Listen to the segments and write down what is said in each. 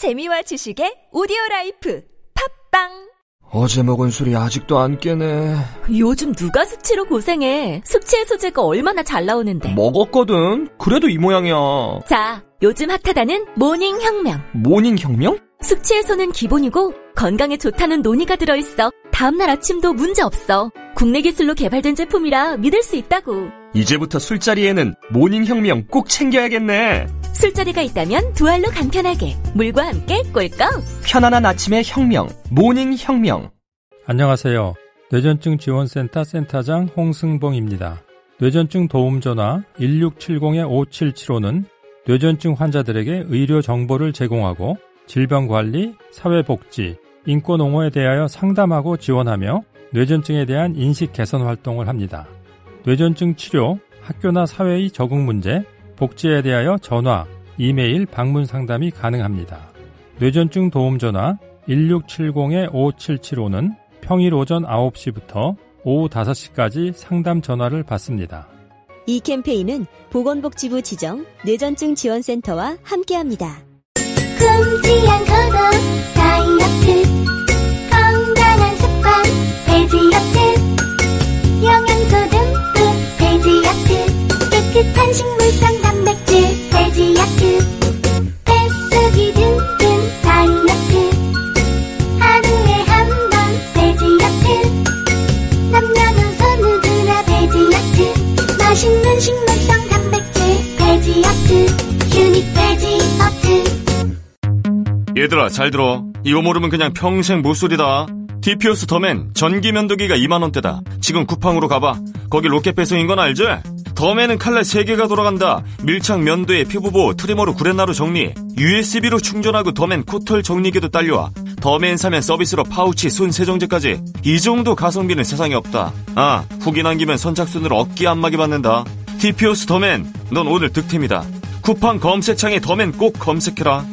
재미와 지식의 오디오라이프 팝빵. 어제 먹은 술이 아직도 안 깨네. 요즘 누가 숙취로 고생해. 숙취 해소제가 얼마나 잘 나오는데. 먹었거든. 그래도 이 모양이야. 자, 요즘 핫하다는 모닝혁명. 모닝혁명? 숙취 해소는 기본이고 건강에 좋다는 논의가 들어있어. 다음날 아침도 문제없어. 국내 기술로 개발된 제품이라 믿을 수 있다고. 이제부터 술자리에는 모닝혁명 꼭 챙겨야겠네. 술자리가 있다면 두 알로 간편하게 물과 함께 꿀꺽. 편안한 아침의 혁명, 모닝 혁명. 안녕하세요. 뇌전증지원센터 센터장 홍승봉입니다. 뇌전증 도움전화 1670-5775는 뇌전증 환자들에게 의료 정보를 제공하고 질병관리, 사회복지, 인권옹호에 대하여 상담하고 지원하며 뇌전증에 대한 인식 개선 활동을 합니다. 뇌전증 치료, 학교나 사회의 적응 문제, 복지에 대하여 전화, 이메일, 방문 상담이 가능합니다. 뇌전증 도움전화 1670-5775는 평일 오전 9시부터 오후 5시까지 상담 전화를 받습니다. 이 캠페인은 보건복지부 지정 뇌전증 지원센터와 함께합니다. 큼지한 거동, 다이어트, 건강한 습관, 베지어트, 영양소 듬뿍, 베지어트, 깨끗한 식물성 다이어트, 뱃속이 든든 다이어트, 하루에 한 번 다이어트, 남녀노소 누구나 다이어트, 맛있는 식물성 단백질 다이어트, 유닉 다이어트. 얘들아 잘 들어. 이거 모르면 그냥 평생 물소리다. TPOS 더맨 전기 면도기가 2만원대다. 지금 쿠팡으로 가봐. 거기 로켓 배송인 건 알지? 더맨은 칼날 3개가 돌아간다. 밀착 면도에 피부보호, 트리머로 구레나루 정리, USB로 충전하고 더맨 코털 정리기도 딸려와. 더맨 사면 서비스로 파우치, 손 세정제까지. 이 정도 가성비는 세상에 없다. 아, 후기 남기면 선착순으로 어깨 안마기 받는다. TPOS 더맨, 넌 오늘 득템이다. 쿠팡 검색창에 더맨 꼭 검색해라.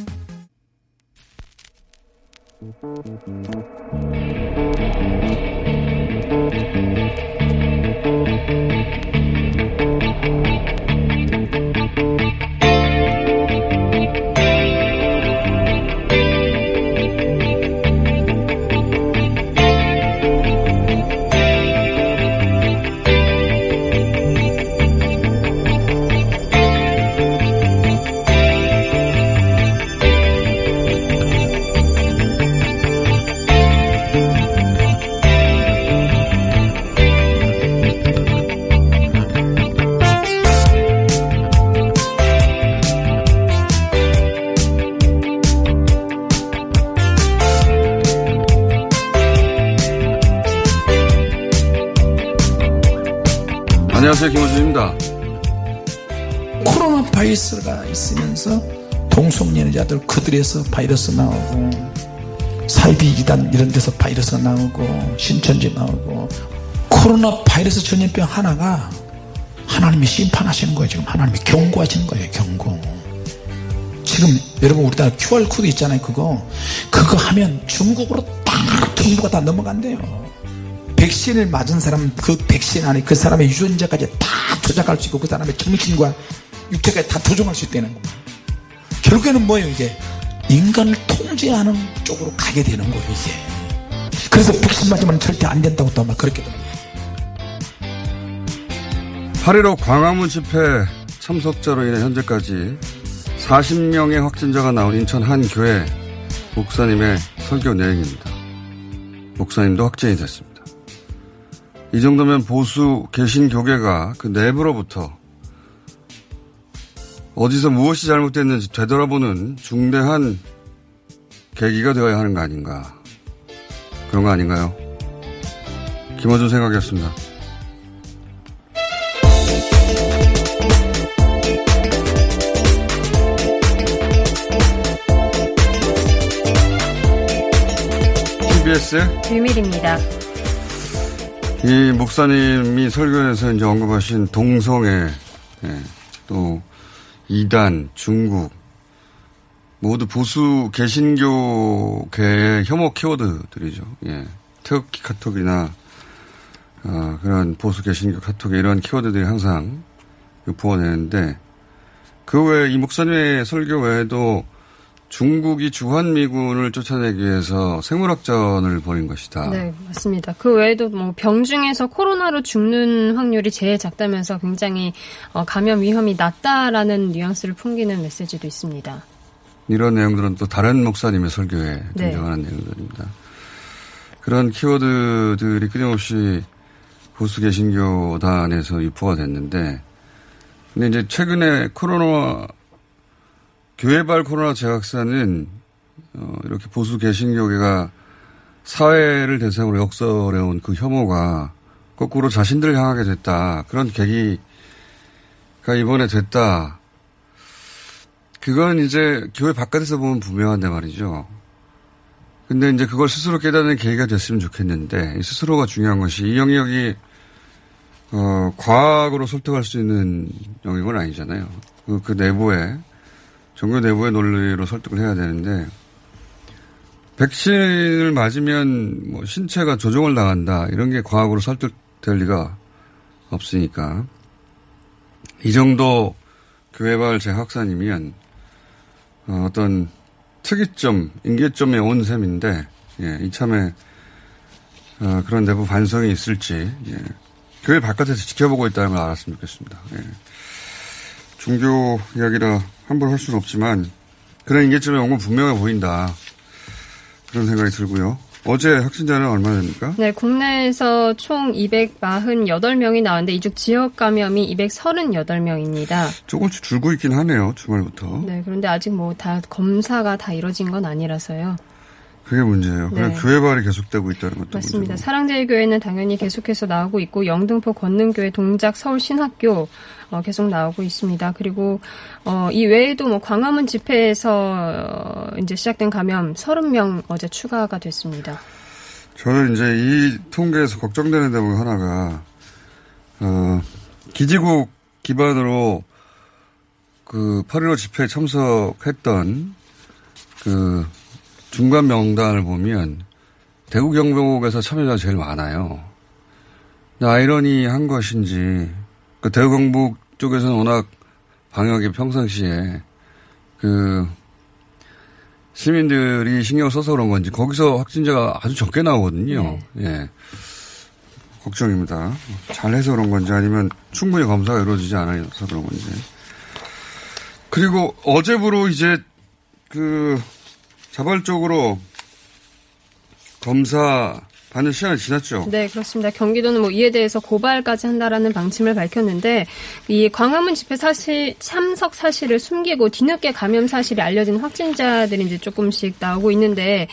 안녕하세요, 김호준입니다. 코로나 바이러스가 있으면서 동성애자들 그들에서 바이러스 나오고, 사이비이단 이런 데서 바이러스 나오고, 신천지 나오고. 코로나 바이러스 전염병 하나가 하나님이 심판하시는 거예요. 지금 하나님이 경고하시는 거예요. 경고. 지금 여러분 우리나라 QR코드 있잖아요. 그거 하면 중국으로 딱 정보가 다 넘어간대요. 백신을 맞은 사람은 그 백신 안에 그 사람의 유전자까지 다 조작할 수 있고, 그 사람의 정신과 육체까지 다 조종할 수 있다는 겁니다. 결국에는 뭐예요? 이게 인간을 통제하는 쪽으로 가게 되는 거예요, 이게. 그래서 백신 맞으면 절대 안 된다고 또 아마 그렇게 됩니다. 8.15 광화문 집회 참석자로 인해 현재까지 40명의 확진자가 나온 인천 한 교회 목사님의 설교 내용입니다. 목사님도 확진이 됐습니다. 이 정도면 보수 개신교계가 그 내부로부터 어디서 무엇이 잘못됐는지 되돌아보는 중대한 계기가 되어야 하는 거 아닌가. 그런 거 아닌가요? 김어준 생각이었습니다. TBS 비밀입니다. 이 목사님이 설교에서 이제 언급하신 동성애, 또 이단, 중국, 모두 보수 개신교계의 혐오 키워드들이죠. 예. 태극기 카톡이나, 그런 보수 개신교 카톡에 이런 키워드들이 항상 부어내는데, 그 외에 이 목사님의 설교 외에도 중국이 주한미군을 쫓아내기 위해서 생물학전을 벌인 것이다. 네, 맞습니다. 그 외에도 뭐 병중에서 코로나로 죽는 확률이 제일 작다면서 굉장히 감염 위험이 낮다라는 뉘앙스를 풍기는 메시지도 있습니다. 이런 내용들은 또 다른 목사님의 설교에 등장하는 네. 내용들입니다. 그런 키워드들이 끊임없이 보수 개신교단에서 유포가 됐는데, 근데 이제 최근에 코로나 교회발 코로나 재확산은 이렇게 보수 개신교계가 사회를 대상으로 역설해온 그 혐오가 거꾸로 자신들을 향하게 됐다. 그런 계기가 이번에 됐다. 그건 이제 교회 바깥에서 보면 분명한데 말이죠. 근데 이제 그걸 스스로 깨닫는 계기가 됐으면 좋겠는데, 스스로가 중요한 것이 이 영역이 과학으로 설득할 수 있는 영역은 아니잖아요. 그 내부에 종교 내부의 논리로 설득을 해야 되는데, 백신을 맞으면 뭐 신체가 조종을 당한다 이런 게 과학으로 설득될 리가 없으니까, 이 정도 교회발 재확산이면 어떤 특이점, 임계점에 온 셈인데, 예, 이참에 그런 내부 반성이 있을지, 예, 교회 바깥에서 지켜보고 있다는 걸 알았으면 좋겠습니다. 예. 종교 이야기라 함부로 할 수는 없지만 그런 인계점에 온 건 분명해 보인다. 그런 생각이 들고요. 어제 확진자는 얼마나 됩니까? 네, 국내에서 총 248명이 나왔는데 이중 지역 감염이 238명입니다. 조금씩 줄고 있긴 하네요. 주말부터. 네, 그런데 아직 뭐 다 검사가 다 이뤄진 건 아니라서요. 그게 문제예요. 네. 교회발이 계속되고 있다는 것도 맞습니다. 문제고. 사랑제일교회는 당연히 계속해서 나오고 있고, 영등포 권능교회, 동작, 서울신학교 계속 나오고 있습니다. 그리고 이 외에도 뭐 광화문 집회에서 이제 시작된 감염 30명 어제 추가가 됐습니다. 저는 이제 이 통계에서 걱정되는 대목 하나가 기지국 기반으로 그 8.15 집회에 참석했던 그 중간 명단을 보면 대구 경북에서 참여자가 제일 많아요. 근데 아이러니한 것인지 그 대구 경북 쪽에서는 워낙 방역이 평상시에 그 시민들이 신경 써서 그런 건지 거기서 확진자가 아주 적게 나오거든요. 네. 예, 걱정입니다. 잘해서 그런 건지 아니면 충분히 검사가 이루어지지 않아서 그런 건지. 그리고 어제부로 이제 그 자발적으로 검사 받는 시간이 지났죠? 네, 그렇습니다. 경기도는 뭐 이에 대해서 고발까지 한다라는 방침을 밝혔는데, 이 광화문 집회 사실 참석 사실을 숨기고 뒤늦게 감염 사실이 알려진 확진자들이 이제 조금씩 나오고 있는데,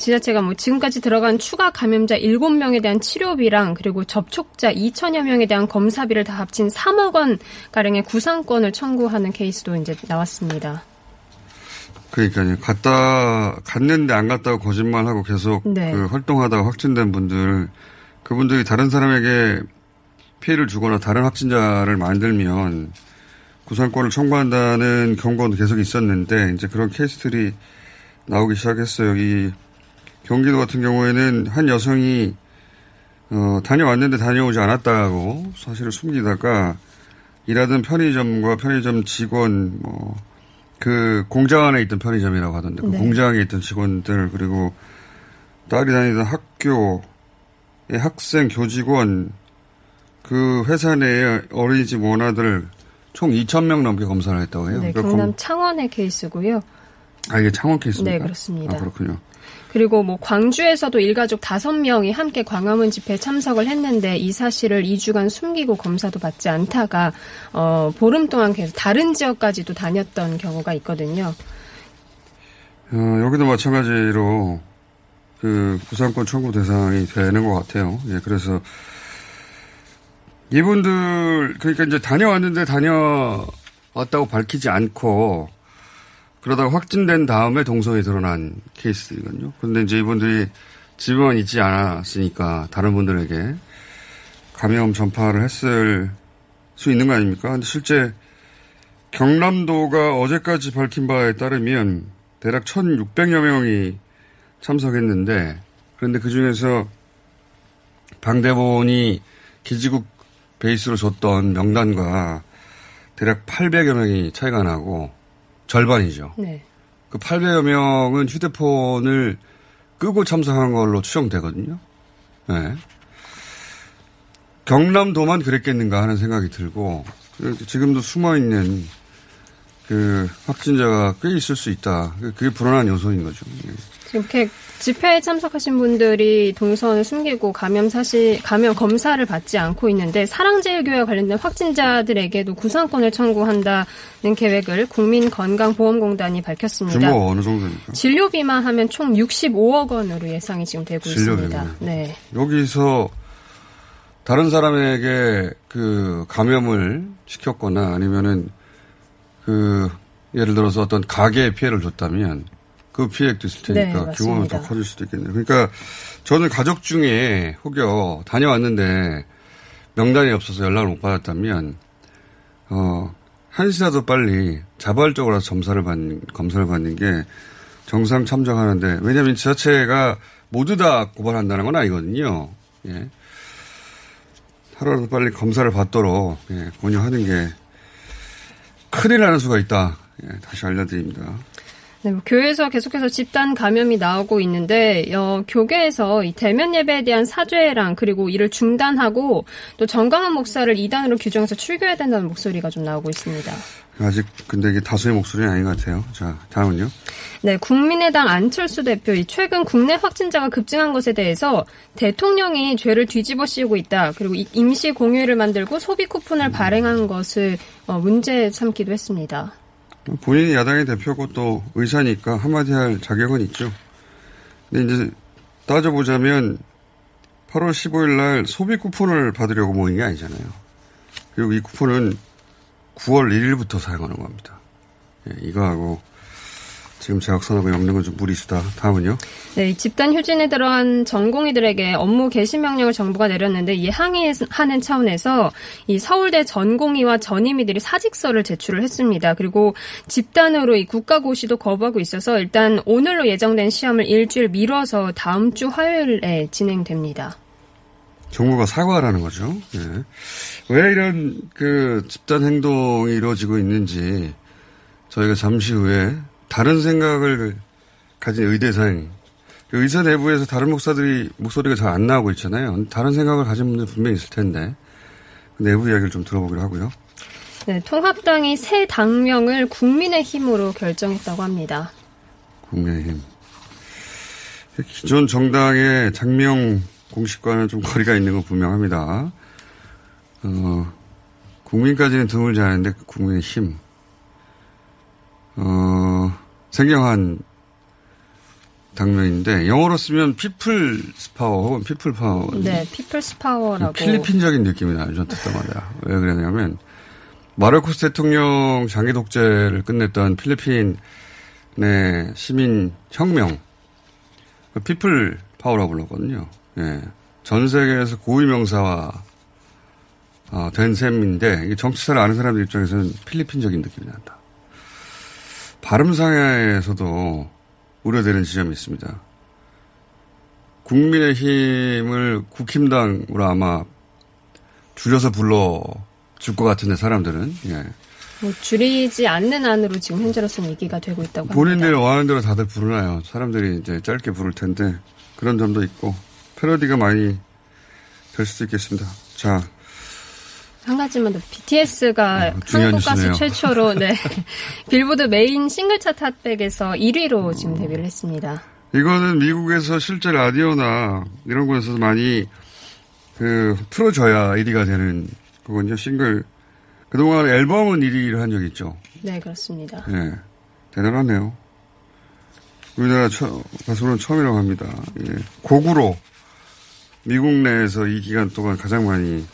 지자체가 뭐 지금까지 들어간 추가 감염자 7명에 대한 치료비랑 그리고 접촉자 2천여 명에 대한 검사비를 다 합친 3억 원 가량의 구상권을 청구하는 케이스도 이제 나왔습니다. 그러니까요. 갔는데 안 갔다고 거짓말하고 계속 네. 그 활동하다가 확진된 분들, 그분들이 다른 사람에게 피해를 주거나 다른 확진자를 만들면 구상권을 청구한다는 경고도 계속 있었는데, 이제 그런 케이스들이 나오기 시작했어요. 이 경기도 같은 경우에는 한 여성이, 다녀왔는데 다녀오지 않았다고 사실을 숨기다가 일하던 편의점과 편의점 직원, 그 공장 안에 있던 편의점이라고 하던데 그 네. 공장에 있던 직원들, 그리고 딸이 다니던 학교의 학생, 교직원, 그 회사 내 어린이집 원아들 총 2,000명 넘게 검사를 했다고 해요. 네, 그러니까 경남 창원의 케이스고요. 아, 이게 창원 케이스입니까? 네, 그렇습니다. 아, 그렇군요. 그리고 뭐 광주에서도 일가족 5명이 함께 광화문 집회에 참석을 했는데 이 사실을 2주간 숨기고 검사도 받지 않다가 보름 동안 계속 다른 지역까지도 다녔던 경우가 있거든요. 여기도 마찬가지로 그 구상권 청구 대상이 되는 것 같아요. 예, 그래서 이분들, 그러니까 이제 다녀왔다고 밝히지 않고 그러다가 확진된 다음에 동선이 드러난 케이스거든요. 그런데 이제 이분들이 집에만 있지 않았으니까 다른 분들에게 감염 전파를 했을 수 있는 거 아닙니까? 근데 실제 경남도가 어제까지 밝힌 바에 따르면 대략 1,600여 명이 참석했는데, 그런데 그중에서 방대본이 기지국 베이스로 줬던 명단과 대략 800여 명이 차이가 나고 절반이죠. 네. 그 800여 명은 휴대폰을 끄고 참석한 걸로 추정되거든요. 네. 경남도만 그랬겠는가 하는 생각이 들고, 지금도 숨어있는 그 확진자가 꽤 있을 수 있다. 그게 불안한 요소인 거죠. 네. 이렇게 집회에 참석하신 분들이 동선을 숨기고 감염 검사를 받지 않고 있는데, 사랑제일교회와 관련된 확진자들에게도 구상권을 청구한다는 계획을 국민건강보험공단이 밝혔습니다. 규모 어느 정도입니까? 진료비만 하면 총 65억 원으로 예상이 지금 되고 있습니다. 네. 여기서 다른 사람에게 그 감염을 시켰거나 아니면은 그 예를 들어서 어떤 가게에 피해를 줬다면 그 피해액도 있을 테니까 네, 규모는 더 커질 수도 있겠네요. 그러니까 저는 가족 중에 혹여 다녀왔는데 명단이 없어서 연락을 못 받았다면 한시라도 빨리 자발적으로 검사를 받는 게 정상 참작하는데, 왜냐하면 지자체가 모두 다 고발한다는 건 아니거든요. 예. 하루라도 빨리 검사를 받도록 예, 권유하는 게 큰일 나는 수가 있다. 예, 다시 알려드립니다. 네, 교회에서 계속해서 집단 감염이 나오고 있는데, 교계에서 이 대면 예배에 대한 사죄랑 그리고 이를 중단하고 또 정광훈 목사를 2단으로 규정해서 출교해야 된다는 목소리가 좀 나오고 있습니다. 아직 근데 이게 다수의 목소리는 아닌 것 같아요. 자, 다음은요. 네, 국민의당 안철수 대표, 이 최근 국내 확진자가 급증한 것에 대해서 대통령이 죄를 뒤집어 씌우고 있다. 그리고 임시 공휴일을 만들고 소비 쿠폰을 발행한 것을 문제 삼기도 했습니다. 본인이 야당의 대표고 또 의사니까 한마디 할 자격은 있죠. 근데 이제 따져보자면 8월 15일 날 소비 쿠폰을 받으려고 모인 게 아니잖아요. 그리고 이 쿠폰은 9월 1일부터 사용하는 겁니다. 예, 이거하고 지금 자각선하고 엮는 건 좀 무리수다. 다음은요. 네, 집단 휴진에 들어간 전공의들에게 업무 개시 명령을 정부가 내렸는데, 이에 항의하는 차원에서 이 서울대 전공의와 전임의들이 사직서를 제출을 했습니다. 그리고 집단으로 이 국가고시도 거부하고 있어서 일단 오늘로 예정된 시험을 일주일 미뤄서 다음 주 화요일에 진행됩니다. 정부가 사과하라는 거죠. 네. 왜 이런 그 집단 행동이 이루어지고 있는지 저희가 잠시 후에 다른 생각을 가진 의대생, 의사 내부에서 다른 목사들이 목소리가 잘 안 나오고 있잖아요. 다른 생각을 가진 분들 분명히 있을 텐데 내부 이야기를 좀 들어보기로 하고요. 네, 통합당이 새 당명을 국민의힘으로 결정했다고 합니다. 국민의힘. 기존 정당의 장명 공식과는 좀 거리가 있는 건 분명합니다. 국민까지는 드물지 않은데 국민의힘. 생경한 당면인데, 영어로 쓰면 피플스 파워 혹은 피플 파워. 네, 피플스 파워라고. 필리핀적인 느낌이 나요, 전 듣다마다. 왜 그러냐면, 마르코스 대통령 장기 독재를 끝냈던 필리핀의 시민 혁명, 피플 파워라고 불렀거든요. 예. 전 세계에서 고유 명사화 된 셈인데, 정치사를 아는 사람들 입장에서는 필리핀적인 느낌이 난다. 발음상에서도 우려되는 지점이 있습니다. 국민의힘을 국힘당으로 아마 줄여서 불러줄 것 같은데, 사람들은. 예. 뭐 줄이지 않는 안으로 지금 현재로서는 얘기가 되고 있다고 합니다. 본인들 원하는 대로 다들 부르나요? 사람들이 이제 짧게 부를 텐데 그런 점도 있고 패러디가 많이 될 수도 있겠습니다. 자. 한 가지만 더, BTS가 한국 가수 최초로 빌보드 메인 싱글 차트 핫백에서 1위로 지금 데뷔를 했습니다. 이거는 미국에서 실제 라디오나 이런 곳에서 많이 틀어줘야 1위가 되는 거군요. 싱글. 그동안 앨범은 1위를 한 적이 있죠. 네, 그렇습니다. 예, 대단하네요. 우리나라 가수로는 처음이라고 합니다. 예, 고구로 미국 내에서 이 기간 동안 가장 많이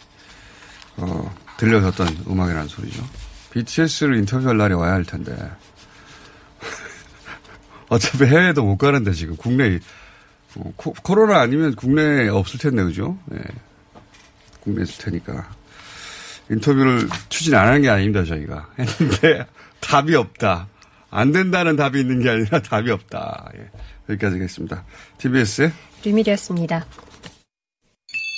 들려졌던 음악이라는 소리죠. BTS를 인터뷰할 날이 와야 할 텐데. 어차피 해외도 못 가는데 지금 국내, 코로나 아니면 국내에 없을 텐데, 그죠? 예. 국내에 있을 테니까. 인터뷰를 추진 안 하는 게 아닙니다, 저희가. 했는데, 답이 없다. 안 된다는 답이 있는 게 아니라 답이 없다. 예. 여기까지 하겠습니다. TBS. 류미리였습니다.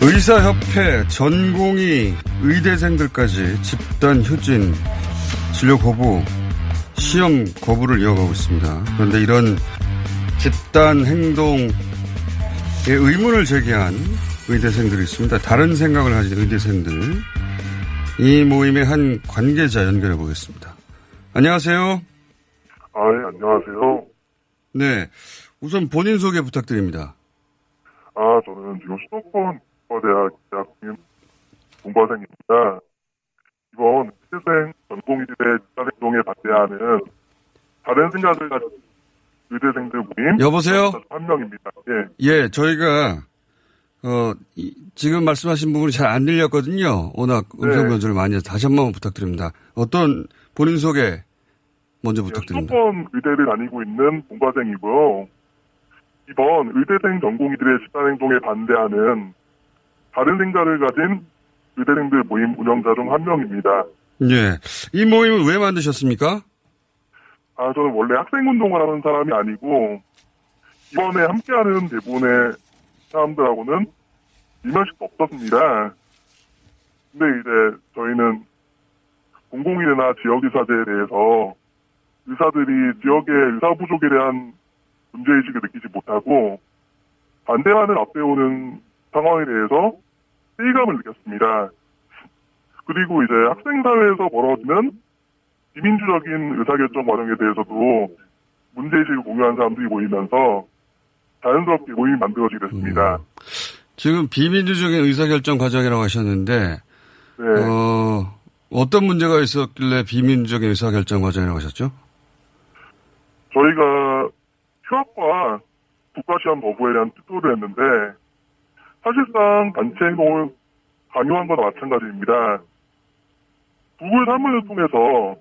의사협회, 전공의, 의대생들까지 집단 휴진, 진료 거부, 시험 거부를 이어가고 있습니다. 그런데 이런 집단 행동에 의문을 제기한 의대생들이 있습니다. 다른 생각을 가진 의대생들. 이 모임의 한 관계자 연결해 보겠습니다. 안녕하세요. 아, 네, 안녕하세요. 네, 우선 본인 소개 부탁드립니다. 아, 저는 지금 수도권 대학 공부생입니다. 이번 의대생 전공의대 집단행동에 반대하는 다른 생각을 가진 의대생들 모임. 여보세요? 한 명입니다. 예. 예, 저희가 지금 말씀하신 부분이 잘 안 들렸거든요. 워낙 음성 변조를 많이 해서 다시 한 번 부탁드립니다. 어떤 본인 소개 먼저 부탁드립니다. 수도권 의대를 다니고 있는 공부생이고요. 이번 의대생 전공의들의 집단행동에 반대하는 다른 생각을 가진 의대생들 모임 운영자 중 한 명입니다. 예. 이 모임을 왜 만드셨습니까? 아, 저는 원래 학생운동을 하는 사람이 아니고, 이번에 함께하는 대부분의 사람들하고는 인연식도 없었습니다. 근데 이제 저희는 공공의대나 지역의사제에 대해서 의사들이 지역의 의사 부족에 대한 문제의식을 느끼지 못하고, 반대만을 앞세우는 상황에 대해서 회의감을 느꼈습니다. 그리고 이제 학생사회에서 벌어지는 비민주적인 의사결정 과정에 대해서도 문제의식을 공유한 사람들이 모이면서 자연스럽게 모임이 만들어지게 됐습니다. 지금 비민주적인 의사결정 과정이라고 하셨는데, 네. 어떤 문제가 있었길래 비민주적인 의사결정 과정이라고 하셨죠? 저희가 휴학과 국가시험 거부에 대한 투표를 했는데 사실상 단체 행동을 강요한 거나 마찬가지입니다. 구글 설문을 통해서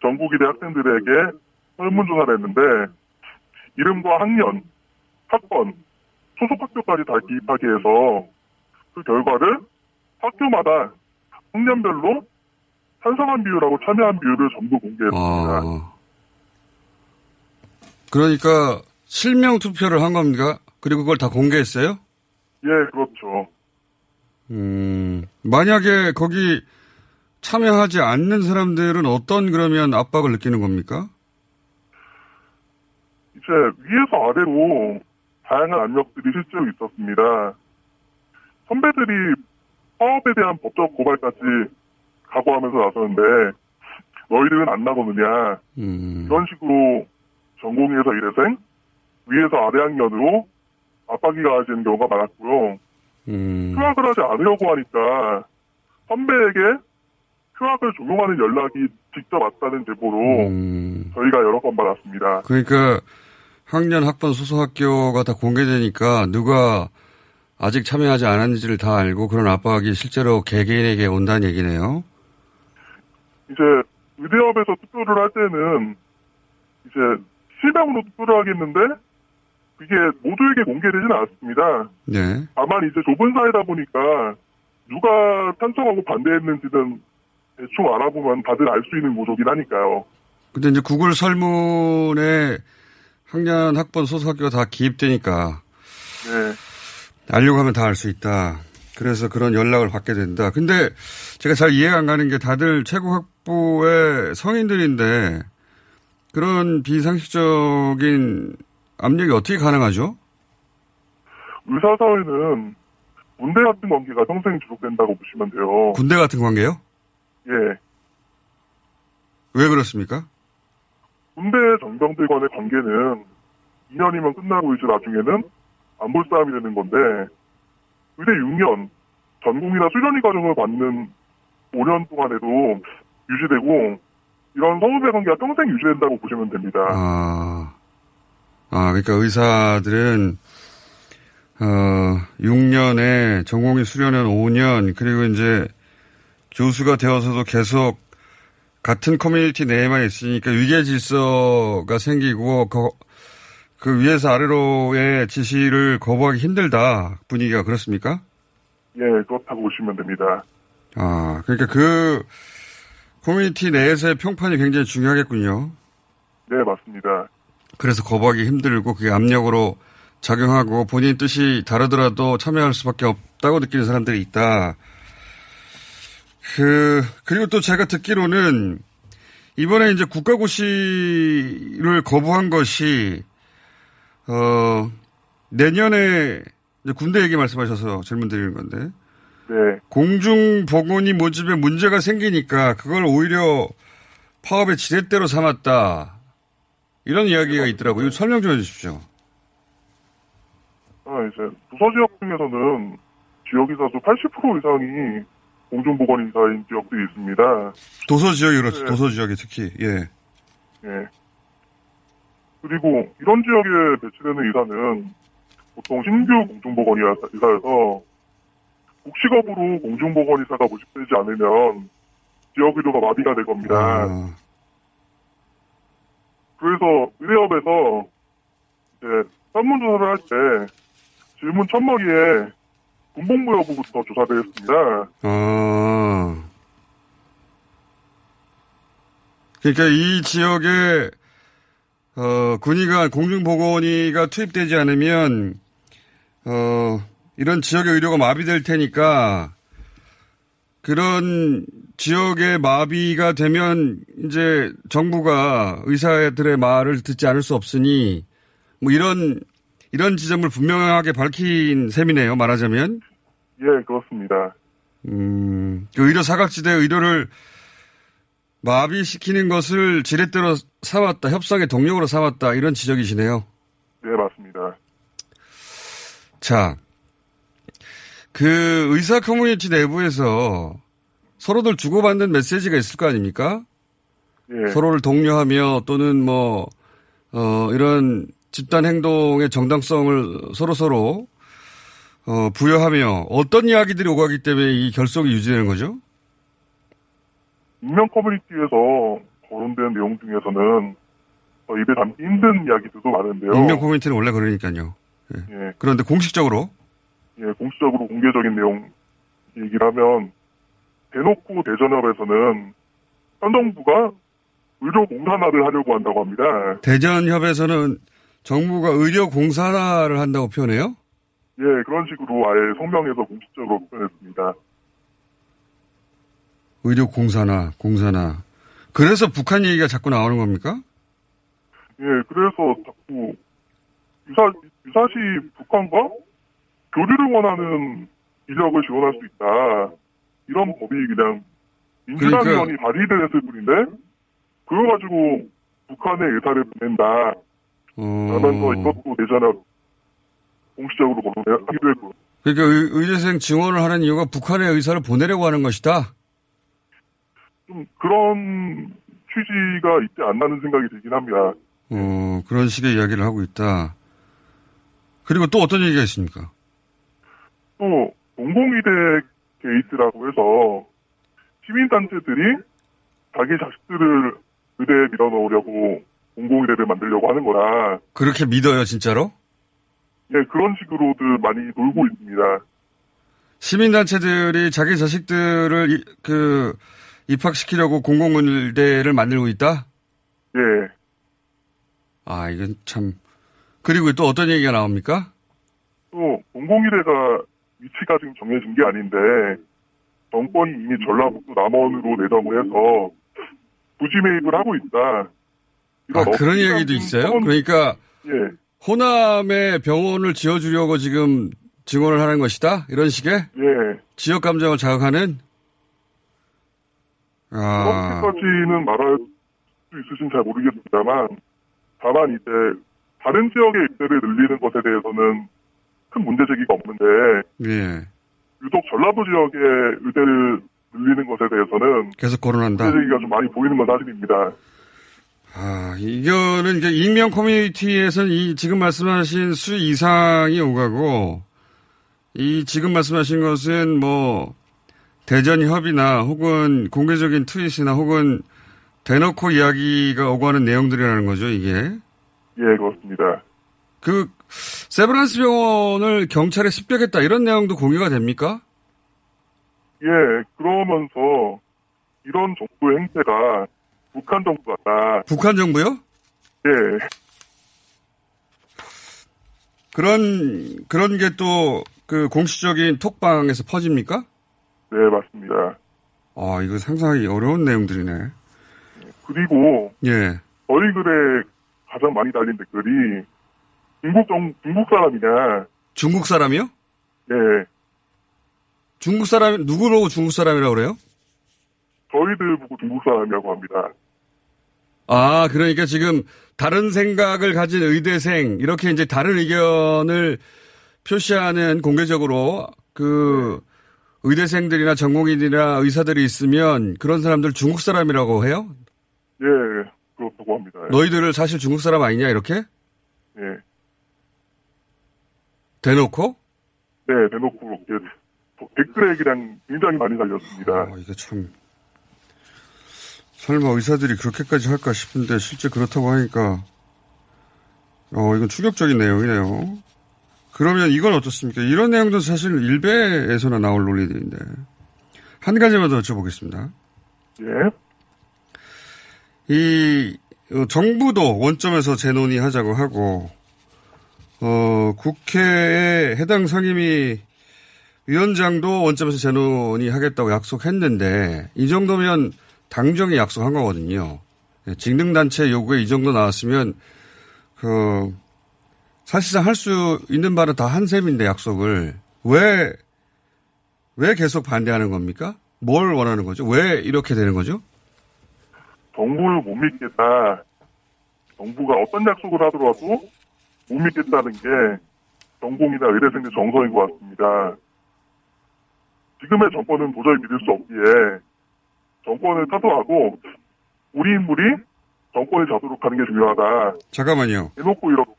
전국의대 학생들에게 설문조사를 했는데 이름과 학년, 학번, 소속 학교까지 다 기입하게 해서 그 결과를 학교마다 학년별로 찬성한 비율하고 참여한 비율을 전부 공개했습니다. 그러니까 실명 투표를 한 겁니까? 그리고 그걸 다 공개했어요? 예, 그렇죠. 만약에 거기 참여하지 않는 사람들은 어떤 그러면 압박을 느끼는 겁니까? 이제 위에서 아래로 다양한 압력들이 실제로 있었습니다. 선배들이 사업에 대한 법적 고발까지 각오하면서 나서는데 너희들은 안 나서느냐. 이런 식으로 전공위에서 1회생, 위에서 아래학년으로 압박이 가해지는 경우가 많았고요. 휴학을 하지 않으려고 하니까 선배에게 휴학을 종용하는 연락이 직접 왔다는 제보로 저희가 여러 건 받았습니다. 그러니까 학년, 학번, 소속학교가 다 공개되니까 누가 아직 참여하지 않았는지를 다 알고 그런 압박이 실제로 개개인에게 온다는 얘기네요. 이제 의대협에서 투표를 할 때는 이제 실명으로 투표를 하겠는데 그게 모두에게 공개되지는 않았습니다. 네. 다만 이제 좁은 사이다 보니까 누가 찬성하고 반대했는지는 대충 알아보면 다들 알 수 있는 구조긴 하니까요. 근데 이제 구글 설문에 학년, 학번, 소속학교가 다 기입되니까. 네. 알려고 하면 다 알 수 있다. 그래서 그런 연락을 받게 된다. 근데 제가 잘 이해가 안 가는 게 다들 최고 학부의 성인들인데 그런 비상식적인 압력이 어떻게 가능하죠? 의사사회는 군대 같은 관계가 평생 지속된다고 보시면 돼요. 군대 같은 관계요? 예. 왜 그렇습니까? 군대 정병들 간의 관계는 2년이면 끝나고 이제 나중에는 안 볼 싸움이 되는 건데 의대 6년, 전공이나 수련위 과정을 받는 5년 동안에도 유지되고 이런 성우배 관계가 평생 유지된다고 보시면 됩니다. 그러니까 의사들은 6년에 전공이 수련은 5년 그리고 이제 교수가 되어서도 계속 같은 커뮤니티 내에만 있으니까 위계 질서가 생기고 그 위에서 아래로의 지시를 거부하기 힘들다. 분위기가 그렇습니까? 예, 그렇다고 보시면 됩니다. 그러니까 그 커뮤니티 내에서의 평판이 굉장히 중요하겠군요. 네, 맞습니다. 그래서 거부하기 힘들고 그게 압력으로 작용하고 본인 뜻이 다르더라도 참여할 수밖에 없다고 느끼는 사람들이 있다. 그리고 또 제가 듣기로는 이번에 이제 국가고시를 거부한 것이 내년에, 이제 군대 얘기 말씀하셔서 질문 드리는 건데. 네. 공중보건이 모집에 문제가 생기니까 그걸 오히려 파업의 지렛대로 삼았다. 이런 이야기가 있더라고요. 설명 좀 해주십시오. 이제, 부서 지역 중에서는 지역 이사수 80% 이상이 공중보건 이사인 지역들이 있습니다. 도서 지역이 그렇죠. 네. 도서 지역이 특히, 예. 예. 그리고 이런 지역에 배치되는 이사는 보통 신규 공중보건 이사여서 복식업으로 공중보건 이사가 모집되지 않으면 지역 의료가 마비가 될 겁니다. 그래서 의대협에서 이제 설문조사를 할 때 질문 1,000마리에 군복무 여부부터 조사되었습니다. 그러니까 이 지역에 군의관, 공중보건의가 투입되지 않으면, 이런 지역의 의료가 마비될 테니까, 그런 지역의 마비가 되면, 이제 정부가 의사들의 말을 듣지 않을 수 없으니, 뭐 이런 지점을 분명하게 밝힌 셈이네요, 말하자면. 예, 그렇습니다. 그 의료 사각지대의 의료를 마비시키는 것을 지렛대로 삼았다, 협상의 동력으로 삼았다, 이런 지적이시네요. 네, 맞습니다. 자, 그 의사 커뮤니티 내부에서 서로들 주고받는 메시지가 있을 거 아닙니까? 예. 서로를 독려하며 또는 뭐, 이런 집단 행동의 정당성을 서로서로, 부여하며 어떤 이야기들이 오가기 때문에 이 결속이 유지되는 거죠? 익명 커뮤니티에서 거론된 내용 중에서는 입에 담기 힘든 이야기들도 많은데요. 익명 커뮤니티는 원래 그러니까요. 예. 예. 그런데 공식적으로? 예, 공식적으로 공개적인 내용 얘기를 하면 대놓고 대전협에서는 현 정부가 의료공산화를 하려고 한다고 합니다. 대전협에서는 정부가 의료공산화를 한다고 표현해요? 예, 그런 식으로 아예 성명에서 공식적으로 표현했습니다. 의료 공산화. 그래서 북한 얘기가 자꾸 나오는 겁니까? 예, 그래서 자꾸 유사시 북한과 교류를 원하는 이력을 지원할 수 있다. 이런 법이 그냥 민주당의원이 발의됐을 뿐인데 그걸 가지고 북한에 의사를 보낸다. 그러면서 이것도 내잖아. 공식적으로 거론하기로 했고. 그러니까 의대생 지원을 하는 이유가 북한에 의사를 보내려고 하는 것이다? 좀 그런 취지가 있지 않나는 생각이 들긴 합니다. 그런 식의 이야기를 하고 있다. 그리고 또 어떤 얘기가 있습니까? 또 공공의대 게이트라고 해서 시민단체들이 자기 자식들을 의대에 밀어넣으려고 공공의대를 만들려고 하는 거라. 그렇게 믿어요, 진짜로? 예, 그런 식으로들 많이 놀고 있습니다. 시민단체들이 자기 자식들을 입학시키려고 공공의대를 만들고 있다? 예. 아, 이건 참. 그리고 또 어떤 얘기가 나옵니까? 또 공공의대가 위치가 지금 정해진 게 아닌데 정권이 이미 전라북도 남원으로 내정을 해서 부지 매입을 하고 있다. 아, 그런 얘기도 있어요? 그러니까 예. 호남에 병원을 지어주려고 지금 증언을 하는 것이다? 이런 식의? 예. 지역 감정을 자극하는? 아. 그렇게까지는 말할 수 있으신지 잘 모르겠습니다만 다만 이제 다른 지역의 입대를 늘리는 것에 대해서는 큰 문제제기가 없는데 예. 유독 전라도 지역의 의대를 늘리는 것에 대해서는 계속 거론한다. 문제제기가 좀 많이 보이는 건 사실입니다. 아, 이거는 이제 익명 커뮤니티에서는 이 지금 말씀하신 수 이상이 오가고 이 지금 말씀하신 것은 뭐 대전협의나 혹은 공개적인 트윗이나 혹은 대놓고 이야기가 오가는 내용들이라는 거죠, 이게. 예, 그렇습니다. 세브란스 병원을 경찰에 습격했다 이런 내용도 공유가 됩니까? 예, 그러면서 이런 정부의 행태가 북한 정부 같다. 북한 정부요? 예. 그런 게 또 그 공식적인 톡방에서 퍼집니까? 네, 맞습니다. 아, 이거 상상하기 어려운 내용들이네. 그리고 예. 저희 글에 가장 많이 달린 댓글이 중국 사람이냐? 중국 사람이요? 예. 중국 사람 누구로 중국 사람이라고 그래요? 저희들 보고 중국 사람이라고 합니다. 아, 그러니까 지금 다른 생각을 가진 의대생, 이렇게 이제 다른 의견을 표시하는 공개적으로 의대생들이나 전공인이나 의사들이 있으면 그런 사람들 중국 사람이라고 해요? 예, 그렇다고 합니다. 너희들을 사실 중국 사람 아니냐, 이렇게? 예. 대놓고? 네, 대놓고 이렇게 댓글에 그냥 굉장히 많이 달렸습니다. 이게 참. 설마 의사들이 그렇게까지 할까 싶은데 실제 그렇다고 하니까 이건 충격적인 내용이네요. 그러면 이건 어떻습니까? 이런 내용도 사실 일베에서나 나올 논리들인데 한 가지만 더 여쭤보겠습니다. 예. 이 정부도 원점에서 재논의하자고 하고 국회에 해당 상임위 위원장도 원점에서 재논의하겠다고 약속했는데 이 정도면 당정이 약속한 거거든요. 직능단체 요구에 이 정도 나왔으면 사실상 할 수 있는 바는 다 한 셈인데 약속을 왜 계속 반대하는 겁니까? 뭘 원하는 거죠? 왜 이렇게 되는 거죠? 정부를 못 믿겠다. 정부가 어떤 약속을 하더라도 못 믿겠다는 게 전공이나 의대생들 정서인 것 같습니다. 지금의 정권은 도저히 믿을 수 없기에 정권을 타도하고 우리 인물이 정권을 잡도록 하는 게 중요하다. 잠깐만요. 해놓고 이렇게.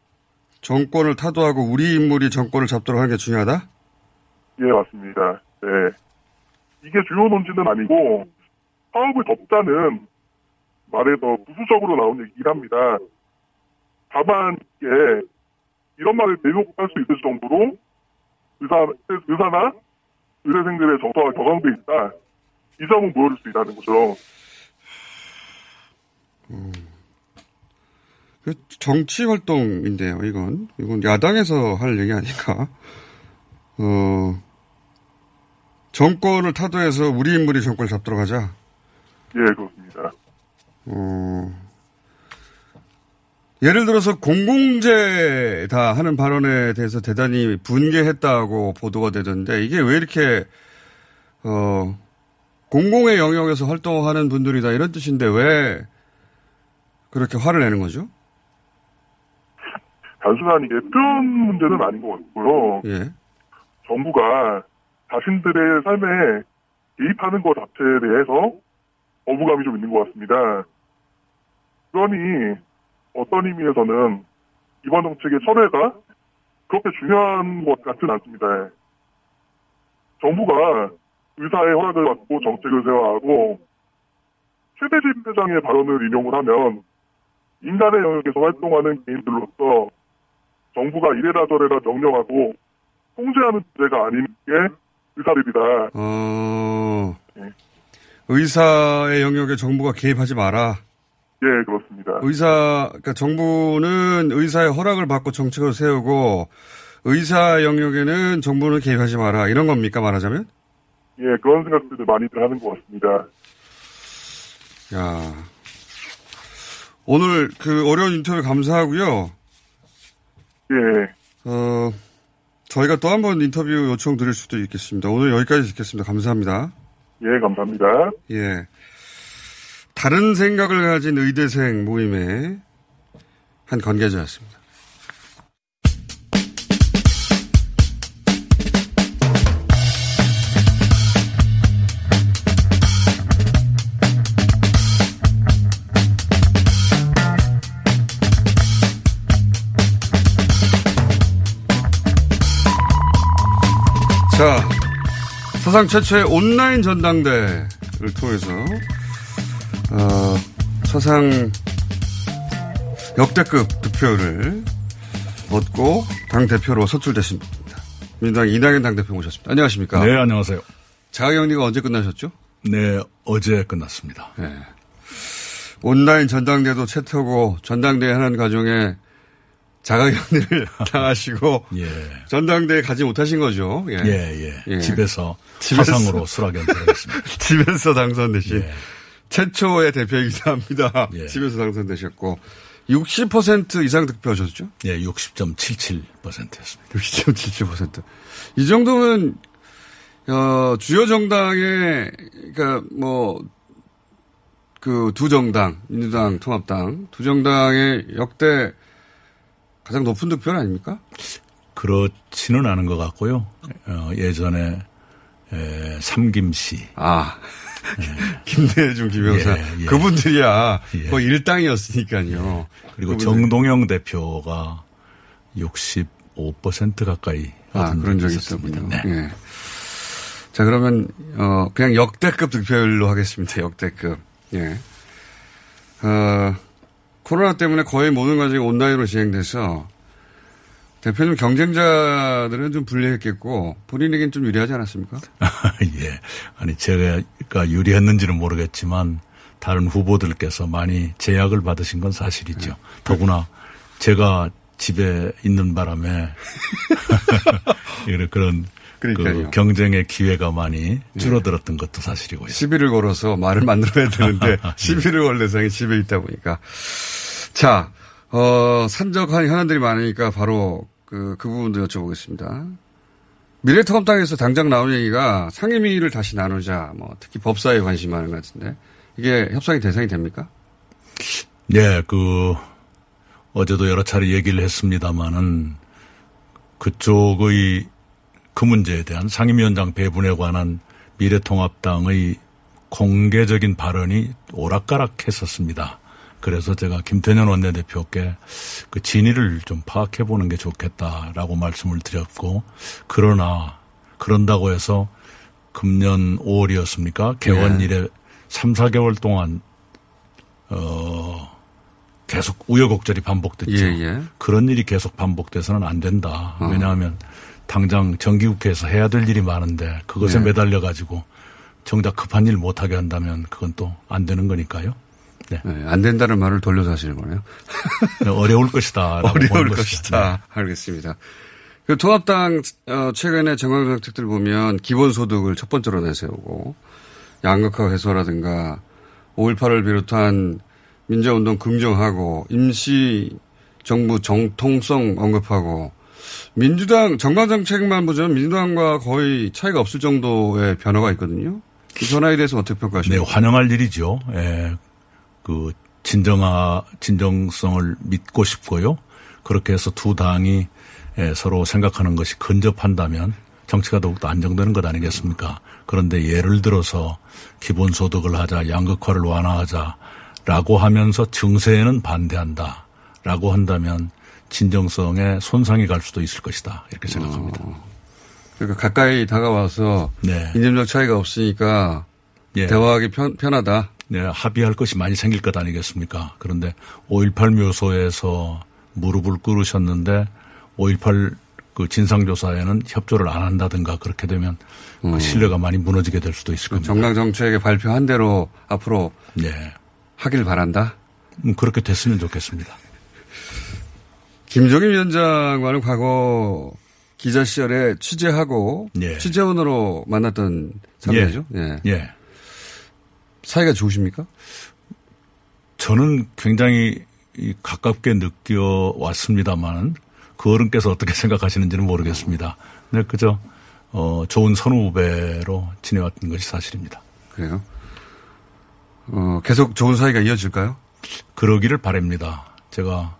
정권을 타도하고 우리 인물이 정권을 잡도록 하는 게 중요하다? 예, 맞습니다. 네. 이게 주요 논지는 아니고 사업을 덮자는 말에서 부수적으로 나온 얘기긴 합니다. 다만 이게 이런 말을 대놓고 할 수 있을 정도로 의사나 의대생들의 정서가 격앙돼 있다. 이 점은 모를 수 있다는 거죠. 정치 활동인데요, 이건 야당에서 할 얘기 아닐까? 정권을 타도해서 우리 인물이 정권을 잡도록 하자. 예, 그렇습니다. 예를 들어서 공공재다 하는 발언에 대해서 대단히 분개했다고 보도가 되던데 이게 왜 이렇게 공공의 영역에서 활동하는 분들이다 이런 뜻인데 왜 그렇게 화를 내는 거죠? 단순한 이게 표현 문제는 아닌 것 같고요. 예. 정부가 자신들의 삶에 개입하는 것 자체에 대해서 거부감이 좀 있는 것 같습니다. 그러니 어떤 의미에서는 이번 정책의 철회가 그렇게 중요한 것 같지는 않습니다. 정부가 의사의 허락을 받고 정책을 세워하고 최대집 회장의 발언을 인용을 하면 인간의 영역에서 활동하는 개인들로서 정부가 이래라 저래라 명령하고 통제하는 문제가 아닌 게 의사들이다. 네. 의사의 영역에 정부가 개입하지 마라. 예, 네, 그렇습니다. 그러니까 정부는 의사의 허락을 받고 정책을 세우고 의사 영역에는 정부는 개입하지 마라. 이런 겁니까, 말하자면? 예, 그런 생각들을 많이들 하는 것 같습니다. 야, 오늘 그 어려운 인터뷰 감사하고요. 예. 저희가 또 한 번 인터뷰 요청 드릴 수도 있겠습니다. 오늘 여기까지 듣겠습니다. 감사합니다. 예, 감사합니다. 예. 다른 생각을 가진 의대생 모임의 한 관계자였습니다. 자, 사상 최초의 온라인 전당대를 통해서 사상 역대급 득표를 얻고 당대표로 선출되십니다. 민주당 이낙연 당대표 모셨습니다. 안녕하십니까? 네, 안녕하세요. 자가격리가 언제 끝나셨죠? 네, 어제 끝났습니다. 네. 온라인 전당대도 채터고 전당대 하는 과정에 자가격리를 당하시고 예. 전당대에 가지 못하신 거죠. 예, 예. 예. 예. 집에서 사상으로 수락연설을 했습니다. 집에서 당선되신 예. 최초의 대표이기도 합니다. 예. 집에서 당선되셨고 60% 이상 득표하셨죠? 예, 60.77%였습니다. 60.77%. 이 정도면 주요 정당의 그러니까 뭐 그 두 정당 민주당, 통합당 두 정당의 역대 가장 높은 득표 아닙니까? 그렇지는 않은 것 같고요. 예전에 삼김 씨, 김대중, 김영삼 그분들이야 거의 일당이었으니까요. 예. 그리고 그분들. 정동영 대표가 65% 가까이 얻은 그런 적이 있었군요. 네. 예. 자 그러면 그냥 역대급 득표율로 하겠습니다. 역대급. 예. 코로나 때문에 거의 모든 과정이 온라인으로 진행돼서 대표님 경쟁자들은 좀 불리했겠고 본인에겐 좀 유리하지 않았습니까? 예. 아니 제가 유리했는지는 모르겠지만 다른 후보들께서 많이 제약을 받으신 건 사실이죠. 네. 더구나 제가 집에 있는 바람에 그런 그 경쟁의 기회가 많이 줄어들었던 것도 사실이고요. 시비를 걸어서 말을 만들어야 되는데 시비를 걸 대상이 집에 있다 보니까. 자, 산적한 현안들이 많으니까 바로 그 부분도 여쭤보겠습니다. 미래통합당에서 당장 나온 얘기가 상임위를 다시 나누자, 뭐 특히 법사에 관심하는 것 같은데 이게 협상의 대상이 됩니까? 네, 어제도 여러 차례 얘기를 했습니다만은 그쪽의 그 문제에 대한 상임위원장 배분에 관한 미래통합당의 공개적인 발언이 오락가락했었습니다. 그래서 제가 김태년 원내대표께 그 진위를 좀 파악해보는 게 좋겠다라고 말씀을 드렸고 그러나 그런다고 해서 금년 5월이었습니까? 개원일에 예. 3, 4개월 동안 계속 우여곡절이 반복됐죠. 예. 그런 일이 계속 반복돼서는 안 된다. 왜냐하면 당장 정기국회에서 해야 될 일이 많은데 그것에 매달려 가지고 정작 급한 일 못하게 한다면 그건 또 안 되는 거니까요. 네. 안 된다는 말을 돌려서 하시는 거네요. 어려울 것이다. 어려울 것이다. 네. 알겠습니다. 그 통합당 최근에 정강 정책들 보면 기본소득을 첫 번째로 내세우고 양극화 해소라든가 5.18을 비롯한 민주화운동 긍정하고 임시 정부 정통성 언급하고 민주당 정강정책만 보자면 민주당과 거의 차이가 없을 정도의 변화가 있거든요. 그 변화에 대해서 어떻게 평가하십니까? 네, 환영할 일이죠. 예, 그 진정성을 믿고 싶고요. 그렇게 해서 두 당이 예, 서로 생각하는 것이 근접한다면 정치가 더욱더 안정되는 것 아니겠습니까? 그런데 예를 들어서 기본소득을 하자, 양극화를 완화하자라고 하면서 증세에는 반대한다라고 한다면 진정성에 손상이 갈 수도 있을 것이다 이렇게 생각합니다. 그러니까 가까이 다가와서 네. 이념적 차이가 없으니까 네. 대화하기 편하다. 네, 합의할 것이 많이 생길 것 아니겠습니까? 그런데 5.18 묘소에서 무릎을 꿇으셨는데 5.18 그 진상조사에는 협조를 안 한다든가 그렇게 되면 그 신뢰가 많이 무너지게 될 수도 있을 겁니다. 정강정책에 발표한 대로 앞으로 네. 하길 바란다? 그렇게 됐으면 좋겠습니다. 김종인 위원장과는 과거 기자 시절에 취재하고 예. 취재원으로 만났던 사람이죠. 예. 예. 예. 사이가 좋으십니까? 저는 굉장히 가깝게 느껴왔습니다만 그 어른께서 어떻게 생각하시는지는 모르겠습니다. 네, 그저 좋은 선후배로 지내왔던 것이 사실입니다. 그래요? 계속 좋은 사이가 이어질까요? 그러기를 바랍니다. 제가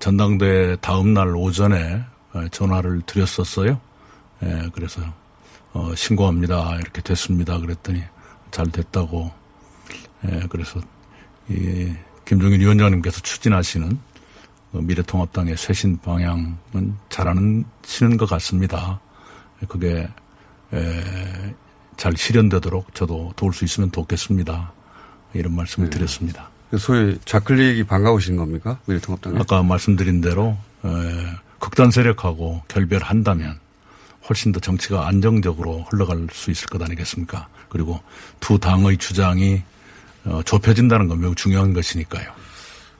전당대회 다음 날 오전에 전화를 드렸었어요. 예, 그래서 신고합니다. 이렇게 됐습니다. 그랬더니 잘 됐다고. 예, 그래서 이 김종인 위원장님께서 추진하시는 미래통합당의 쇄신 방향은 잘하시는 것 같습니다. 그게 잘 실현되도록 저도 도울 수 있으면 돕겠습니다. 이런 말씀을 네. 드렸습니다. 소위 좌클릭이 반가우신 겁니까? 미래통합당에? 아까 말씀드린 대로 극단 세력하고 결별한다면 훨씬 더 정치가 안정적으로 흘러갈 수 있을 것 아니겠습니까? 그리고 두 당의 주장이 좁혀진다는 건 매우 중요한 것이니까요.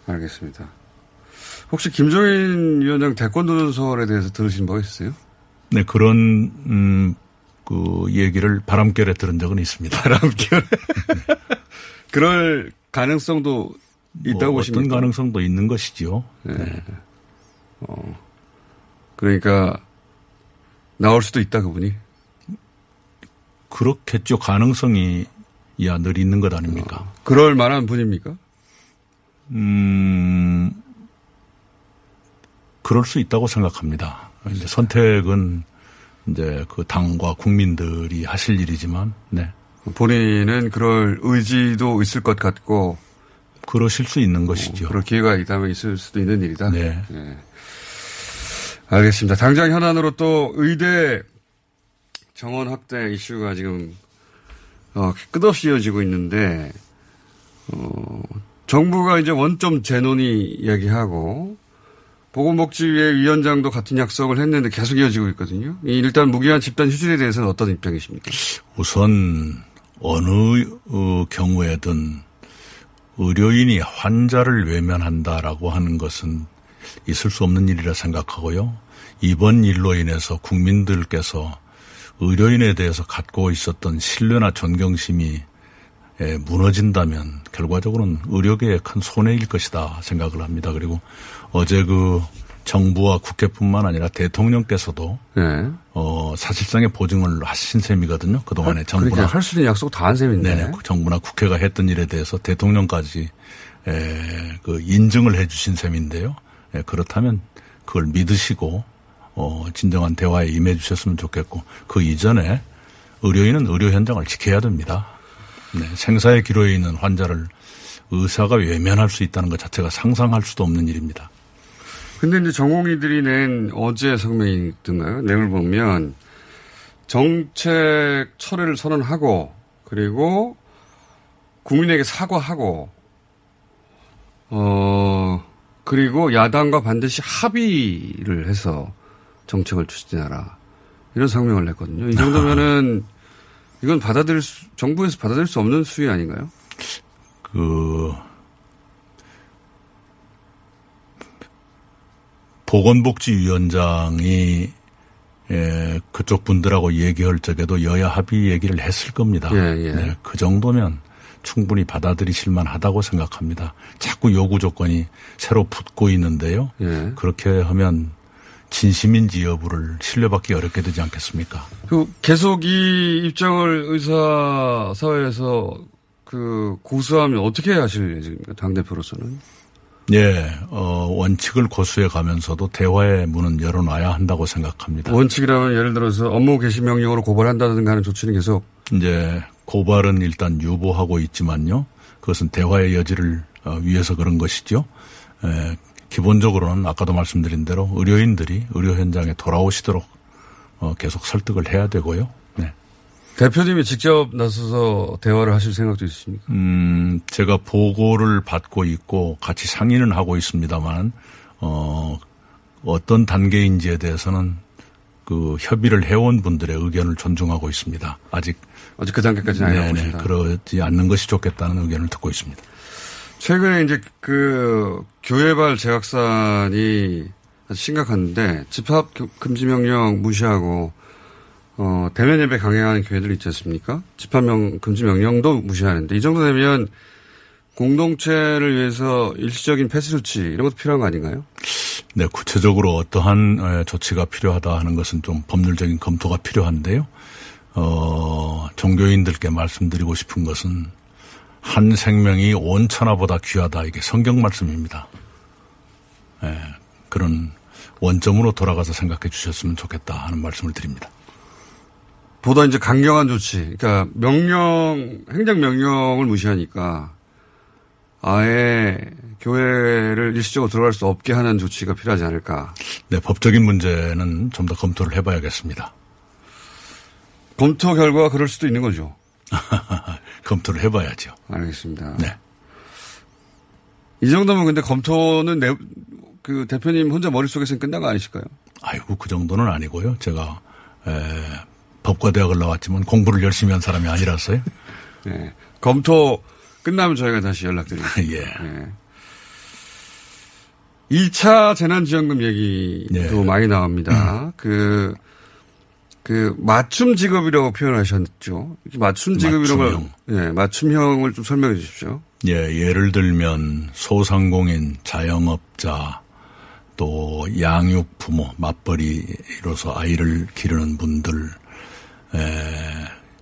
알겠습니다. 혹시 김종인 위원장 대권 도전설에 대해서 들으신 바가 있으세요? 네, 그런 그 얘기를 바람결에 들은 적은 있습니다. 바람결에? 그럴 가능성도 있다고 보십니까? 어떤 가능성도 있는 것이죠. 네. 네. 그러니까 나올 수도 있다 그분이? 그렇겠죠. 가능성이 야 늘 있는 것 아닙니까? 그럴 만한 분입니까? 그럴 수 있다고 생각합니다. 이제 선택은 이제 그 당과 국민들이 하실 일이지만, 네. 본인은 그럴 의지도 있을 것 같고. 그러실 수 있는 것이죠. 그럴 기회가 있다면 있을 수도 있는 일이다. 네. 네. 알겠습니다. 당장 현안으로 또 의대 정원 확대 이슈가 지금, 끝없이 이어지고 있는데, 정부가 이제 원점 재논의 이야기하고, 보건복지위의 위원장도 같은 약속을 했는데 계속 이어지고 있거든요. 일단 무기한 집단 휴진에 대해서는 어떤 입장이십니까? 우선 어느 경우에든 의료인이 환자를 외면한다라고 하는 것은 있을 수 없는 일이라 생각하고요. 이번 일로 인해서 국민들께서 의료인에 대해서 갖고 있었던 신뢰나 존경심이 무너진다면 결과적으로는 의료계에 큰 손해일 것이다 생각을 합니다. 그리고 어제 그 정부와 국회뿐만 아니라 대통령께서도 네. 사실상의 보증을 하신 셈이거든요. 그동안에 정부나 할 수 있는 약속 다 한 셈인데 네네, 정부나 국회가 했던 일에 대해서 대통령까지 그 인증을 해 주신 셈인데요. 그렇다면 그걸 믿으시고 진정한 대화에 임해 주셨으면 좋겠고 그 이전에 의료인은 의료 현장을 지켜야 됩니다. 네, 생사의 기로에 있는 환자를 의사가 외면할 수 있다는 것 자체가 상상할 수도 없는 일입니다. 근데 이제 전공의들이 낸 어제 성명이든가요? 내용을 보면 정책 철회를 선언하고 그리고 국민에게 사과하고 그리고 야당과 반드시 합의를 해서 정책을 추진하라 이런 성명을 냈거든요. 이 정도면은 이건 정부에서 받아들일 수 없는 수위 아닌가요? 보건복지위원장이 그쪽 분들하고 얘기할 적에도 여야 합의 얘기를 했을 겁니다. 예, 예. 네, 그 정도면 충분히 받아들이실 만하다고 생각합니다. 자꾸 요구 조건이 새로 붙고 있는데요. 예. 그렇게 하면 진심인지 여부를 신뢰받기 어렵게 되지 않겠습니까? 계속 이 입장을 의사 사회에서 고수하면 어떻게 하실 예정입니까? 당대표로서는? 예, 원칙을 고수해 가면서도 대화의 문은 열어놔야 한다고 생각합니다. 원칙이라면 예를 들어서 업무 개시 명령으로 고발한다든가 하는 조치는 계속? 이제 고발은 일단 유보하고 있지만요. 그것은 대화의 여지를 위해서 그런 것이죠. 예, 기본적으로는 아까도 말씀드린 대로 의료인들이 의료 현장에 돌아오시도록 계속 설득을 해야 되고요. 네. 대표님이 직접 나서서 대화를 하실 생각도 있으십니까? 제가 보고를 받고 있고 같이 상의는 하고 있습니다만, 어떤 단계인지에 대해서는 협의를 해온 분들의 의견을 존중하고 있습니다. 아직 그 단계까지는 아니라고 보신다. 그러지 않는 것이 좋겠다는 의견을 듣고 있습니다. 최근에 이제 교회발 재확산이 아주 심각한데, 집합 금지 명령 무시하고, 대면 예배 강행하는 교회들 있지 않습니까? 금지 명령도 무시하는데, 이 정도 되면 공동체를 위해서 일시적인 패스 조치, 이런 것도 필요한 거 아닌가요? 네, 구체적으로 어떠한 조치가 필요하다 하는 것은 좀 법률적인 검토가 필요한데요. 종교인들께 말씀드리고 싶은 것은, 한 생명이 온 천하보다 귀하다. 이게 성경 말씀입니다. 예, 그런 원점으로 돌아가서 생각해 주셨으면 좋겠다 하는 말씀을 드립니다. 보다 이제 강경한 조치, 그러니까 행정명령을 무시하니까 아예 교회를 일시적으로 들어갈 수 없게 하는 조치가 필요하지 않을까. 네, 법적인 문제는 좀 더 검토를 해봐야겠습니다. 검토 결과가 그럴 수도 있는 거죠. 검토를 해봐야죠. 알겠습니다. 네. 이 정도면 근데 검토는 대표님 혼자 머릿속에서는 끝난 거 아니실까요? 아이고, 그 정도는 아니고요. 제가 법과대학을 나왔지만 공부를 열심히 한 사람이 아니라서요. 네. 검토 끝나면 저희가 다시 연락드리겠습니다. 예. 네. 2차 재난지원금 얘기도 예. 많이 나옵니다. 맞춤 직업이라고 표현하셨죠. 맞춤 직업이라고. 예, 맞춤형을 좀 설명해 주십시오. 예, 예를 들면 소상공인, 자영업자, 또 양육 부모, 맞벌이로서 아이를 기르는 분들,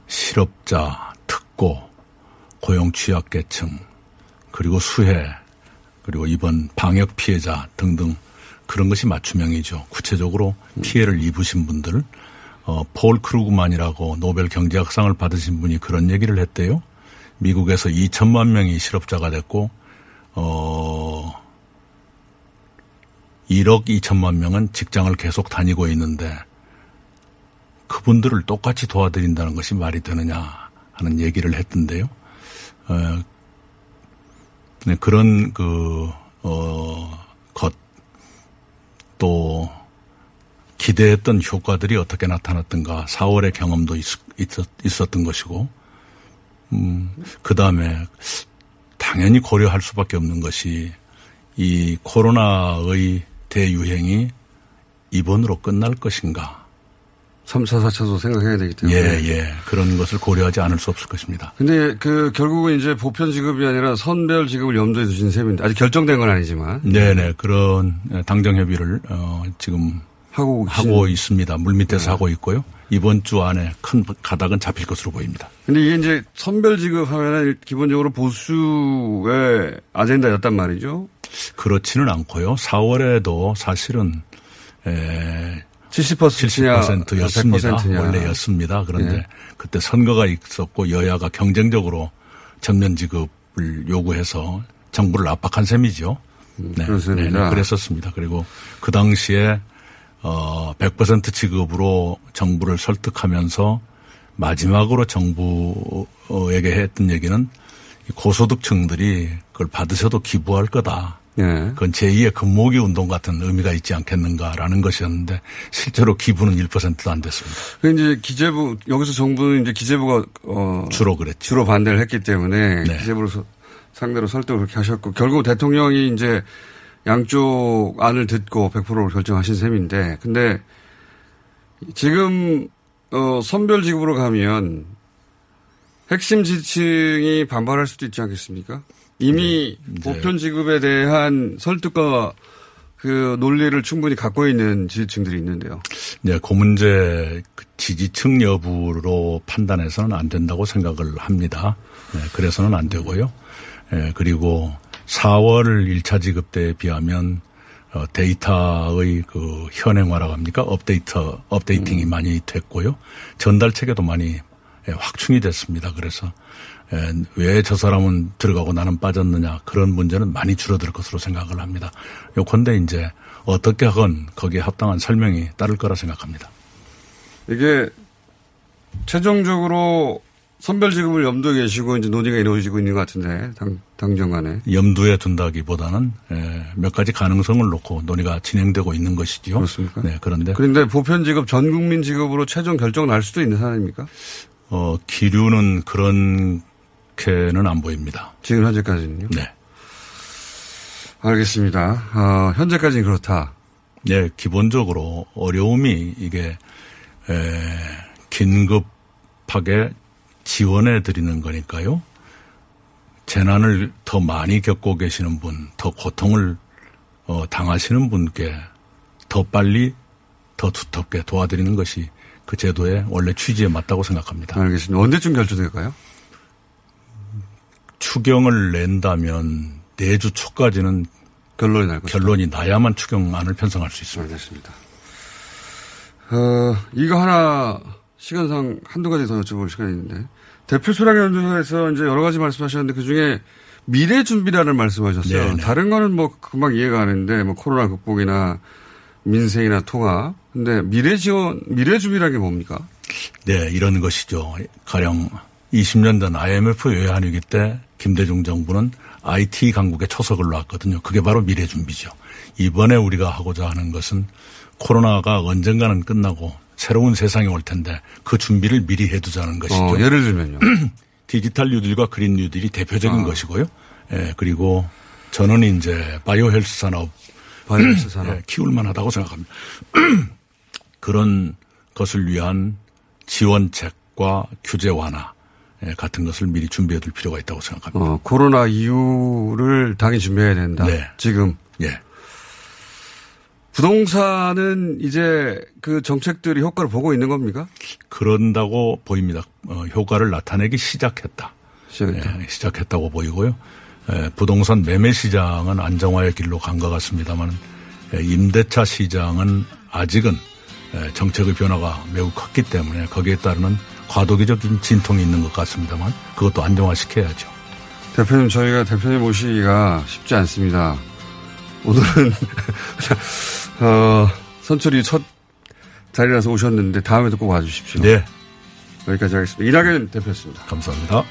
실업자, 특고, 고용 취약계층, 그리고 수혜, 그리고 이번 방역 피해자 등등 그런 것이 맞춤형이죠. 구체적으로 피해를 입으신 분들. 폴 크루그만이라고 노벨 경제학상을 받으신 분이 그런 얘기를 했대요. 미국에서 2천만 명이 실업자가 됐고 1억 2천만 명은 직장을 계속 다니고 있는데 그분들을 똑같이 도와드린다는 것이 말이 되느냐 하는 얘기를 했던데요. 그런 것도 기대했던 효과들이 어떻게 나타났던가 4월의 경험도 있었던 것이고 그다음에 당연히 고려할 수밖에 없는 것이 이 코로나의 대유행이 이번으로 끝날 것인가. 3차, 4차도 생각해야 되기 때문에. 예, 예. 그런 것을 고려하지 않을 수 없을 것입니다. 근데 결국은 이제 보편 지급이 아니라 선별 지급을 염두에 두신 셈인데 아직 결정된 건 아니지만. 네네. 그런 당정 협의를 지금 하고 있습니다. 물밑에서 네. 하고 있고요. 이번 주 안에 큰 가닥은 잡힐 것으로 보입니다. 근데 이게 이제 선별 지급하면 기본적으로 보수의 아젠다였단 말이죠? 그렇지는 않고요. 4월에도 사실은 70%였습니다. 100%냐. 원래였습니다. 그런데 네. 그때 선거가 있었고 여야가 경쟁적으로 전면 지급을 요구해서 정부를 압박한 셈이죠. 네. 그렇습니다. 네, 그랬었습니다. 그리고 그 당시에 100% 지급으로 정부를 설득하면서 마지막으로 정부에게 했던 얘기는 고소득층들이 그걸 받으셔도 기부할 거다. 예. 그건 제2의 금모기 운동 같은 의미가 있지 않겠는가라는 것이었는데 실제로 기부는 1%도 안 됐습니다. 이제 기재부, 여기서 정부는 이제 기재부가, 주로 그랬죠. 주로 반대를 했기 때문에 네. 기재부를 상대로 설득을 그렇게 하셨고 결국 대통령이 이제 양쪽 안을 듣고 100%로 결정하신 셈인데, 근데 지금 선별 지급으로 가면 핵심 지층이 반발할 수도 있지 않겠습니까? 이미 보편 지급에 대한 설득과 그 논리를 충분히 갖고 있는 지지층들이 있는데요. 네, 그 문제 지지층 여부로 판단해서는 안 된다고 생각을 합니다. 네, 그래서는 안 되고요. 네, 그리고 4월 1차 지급 때에 비하면 데이터의 그 현행화라고 합니까? 업데이팅이 많이 됐고요. 전달 체계도 많이 확충이 됐습니다. 그래서 왜 저 사람은 들어가고 나는 빠졌느냐 그런 문제는 많이 줄어들 것으로 생각을 합니다. 요컨대 이제 어떻게 하건 거기에 합당한 설명이 따를 거라 생각합니다. 이게 최종적으로 선별 지급을 염두에 계시고 이제 논의가 이루어지고 있는 것 같은데 당정간에 염두에 둔다기보다는 몇 가지 가능성을 놓고 논의가 진행되고 있는 것이지요. 그렇습니까? 네, 그런데 보편 지급 전 국민 지급으로 최종 결정 날 수도 있는 사안입니까? 기류는 그렇게는 안 보입니다. 지금 현재까지는요? 네. 알겠습니다. 현재까지는 그렇다. 네, 기본적으로 어려움이 이게 긴급하게 지원해 드리는 거니까요. 재난을 더 많이 겪고 계시는 분, 더 고통을 당하시는 분께 더 빨리 더 두텁게 도와드리는 것이 그 제도의 원래 취지에 맞다고 생각합니다. 알겠습니다. 언제쯤 결정될까요? 추경을 낸다면 내주 초까지는 결론이 나야만 추경안을 편성할 수 있습니다. 알겠습니다. 이거 하나 시간상 한두 가지 더 여쭤볼 시간이 있는데 대표 수락연주에서 이제 여러 가지 말씀하셨는데 그중에 미래 준비라는 말씀하셨어요. 네네. 다른 거는 뭐 금방 이해가 가는데 뭐 코로나 극복이나 민생이나 통합. 근데 미래 준비라는 게 뭡니까? 네, 이런 것이죠. 가령 20년 전 IMF 외환위기 때 김대중 정부는 IT 강국의 초석을 놨거든요. 그게 바로 미래 준비죠. 이번에 우리가 하고자 하는 것은 코로나가 언젠가는 끝나고 새로운 세상이 올 텐데 그 준비를 미리 해두자는 것이죠. 예를 들면요. 디지털 뉴딜과 그린 뉴딜이 대표적인 것이고요. 예, 그리고 저는 이제 바이오 헬스 산업. 예, 키울만 하다고 생각합니다. 그런 것을 위한 지원책과 규제 완화 같은 것을 미리 준비해둘 필요가 있다고 생각합니다. 코로나 이후를 당연히 준비해야 된다. 네. 지금. 예. 부동산은 이제 그 정책들이 효과를 보고 있는 겁니까? 그런다고 보입니다. 효과를 나타내기 시작했다. 예, 시작했다고 보이고요. 부동산 매매 시장은 안정화의 길로 간 것 같습니다만 임대차 시장은 아직은 정책의 변화가 매우 컸기 때문에 거기에 따르는 과도기적인 진통이 있는 것 같습니다만 그것도 안정화시켜야죠. 대표님, 저희가 대표님 모시기가 쉽지 않습니다. 오늘은 선출이 첫 자리라서 오셨는데 다음에도 꼭 와주십시오. 네. 여기까지 하겠습니다. 이낙연 대표였습니다. 감사합니다.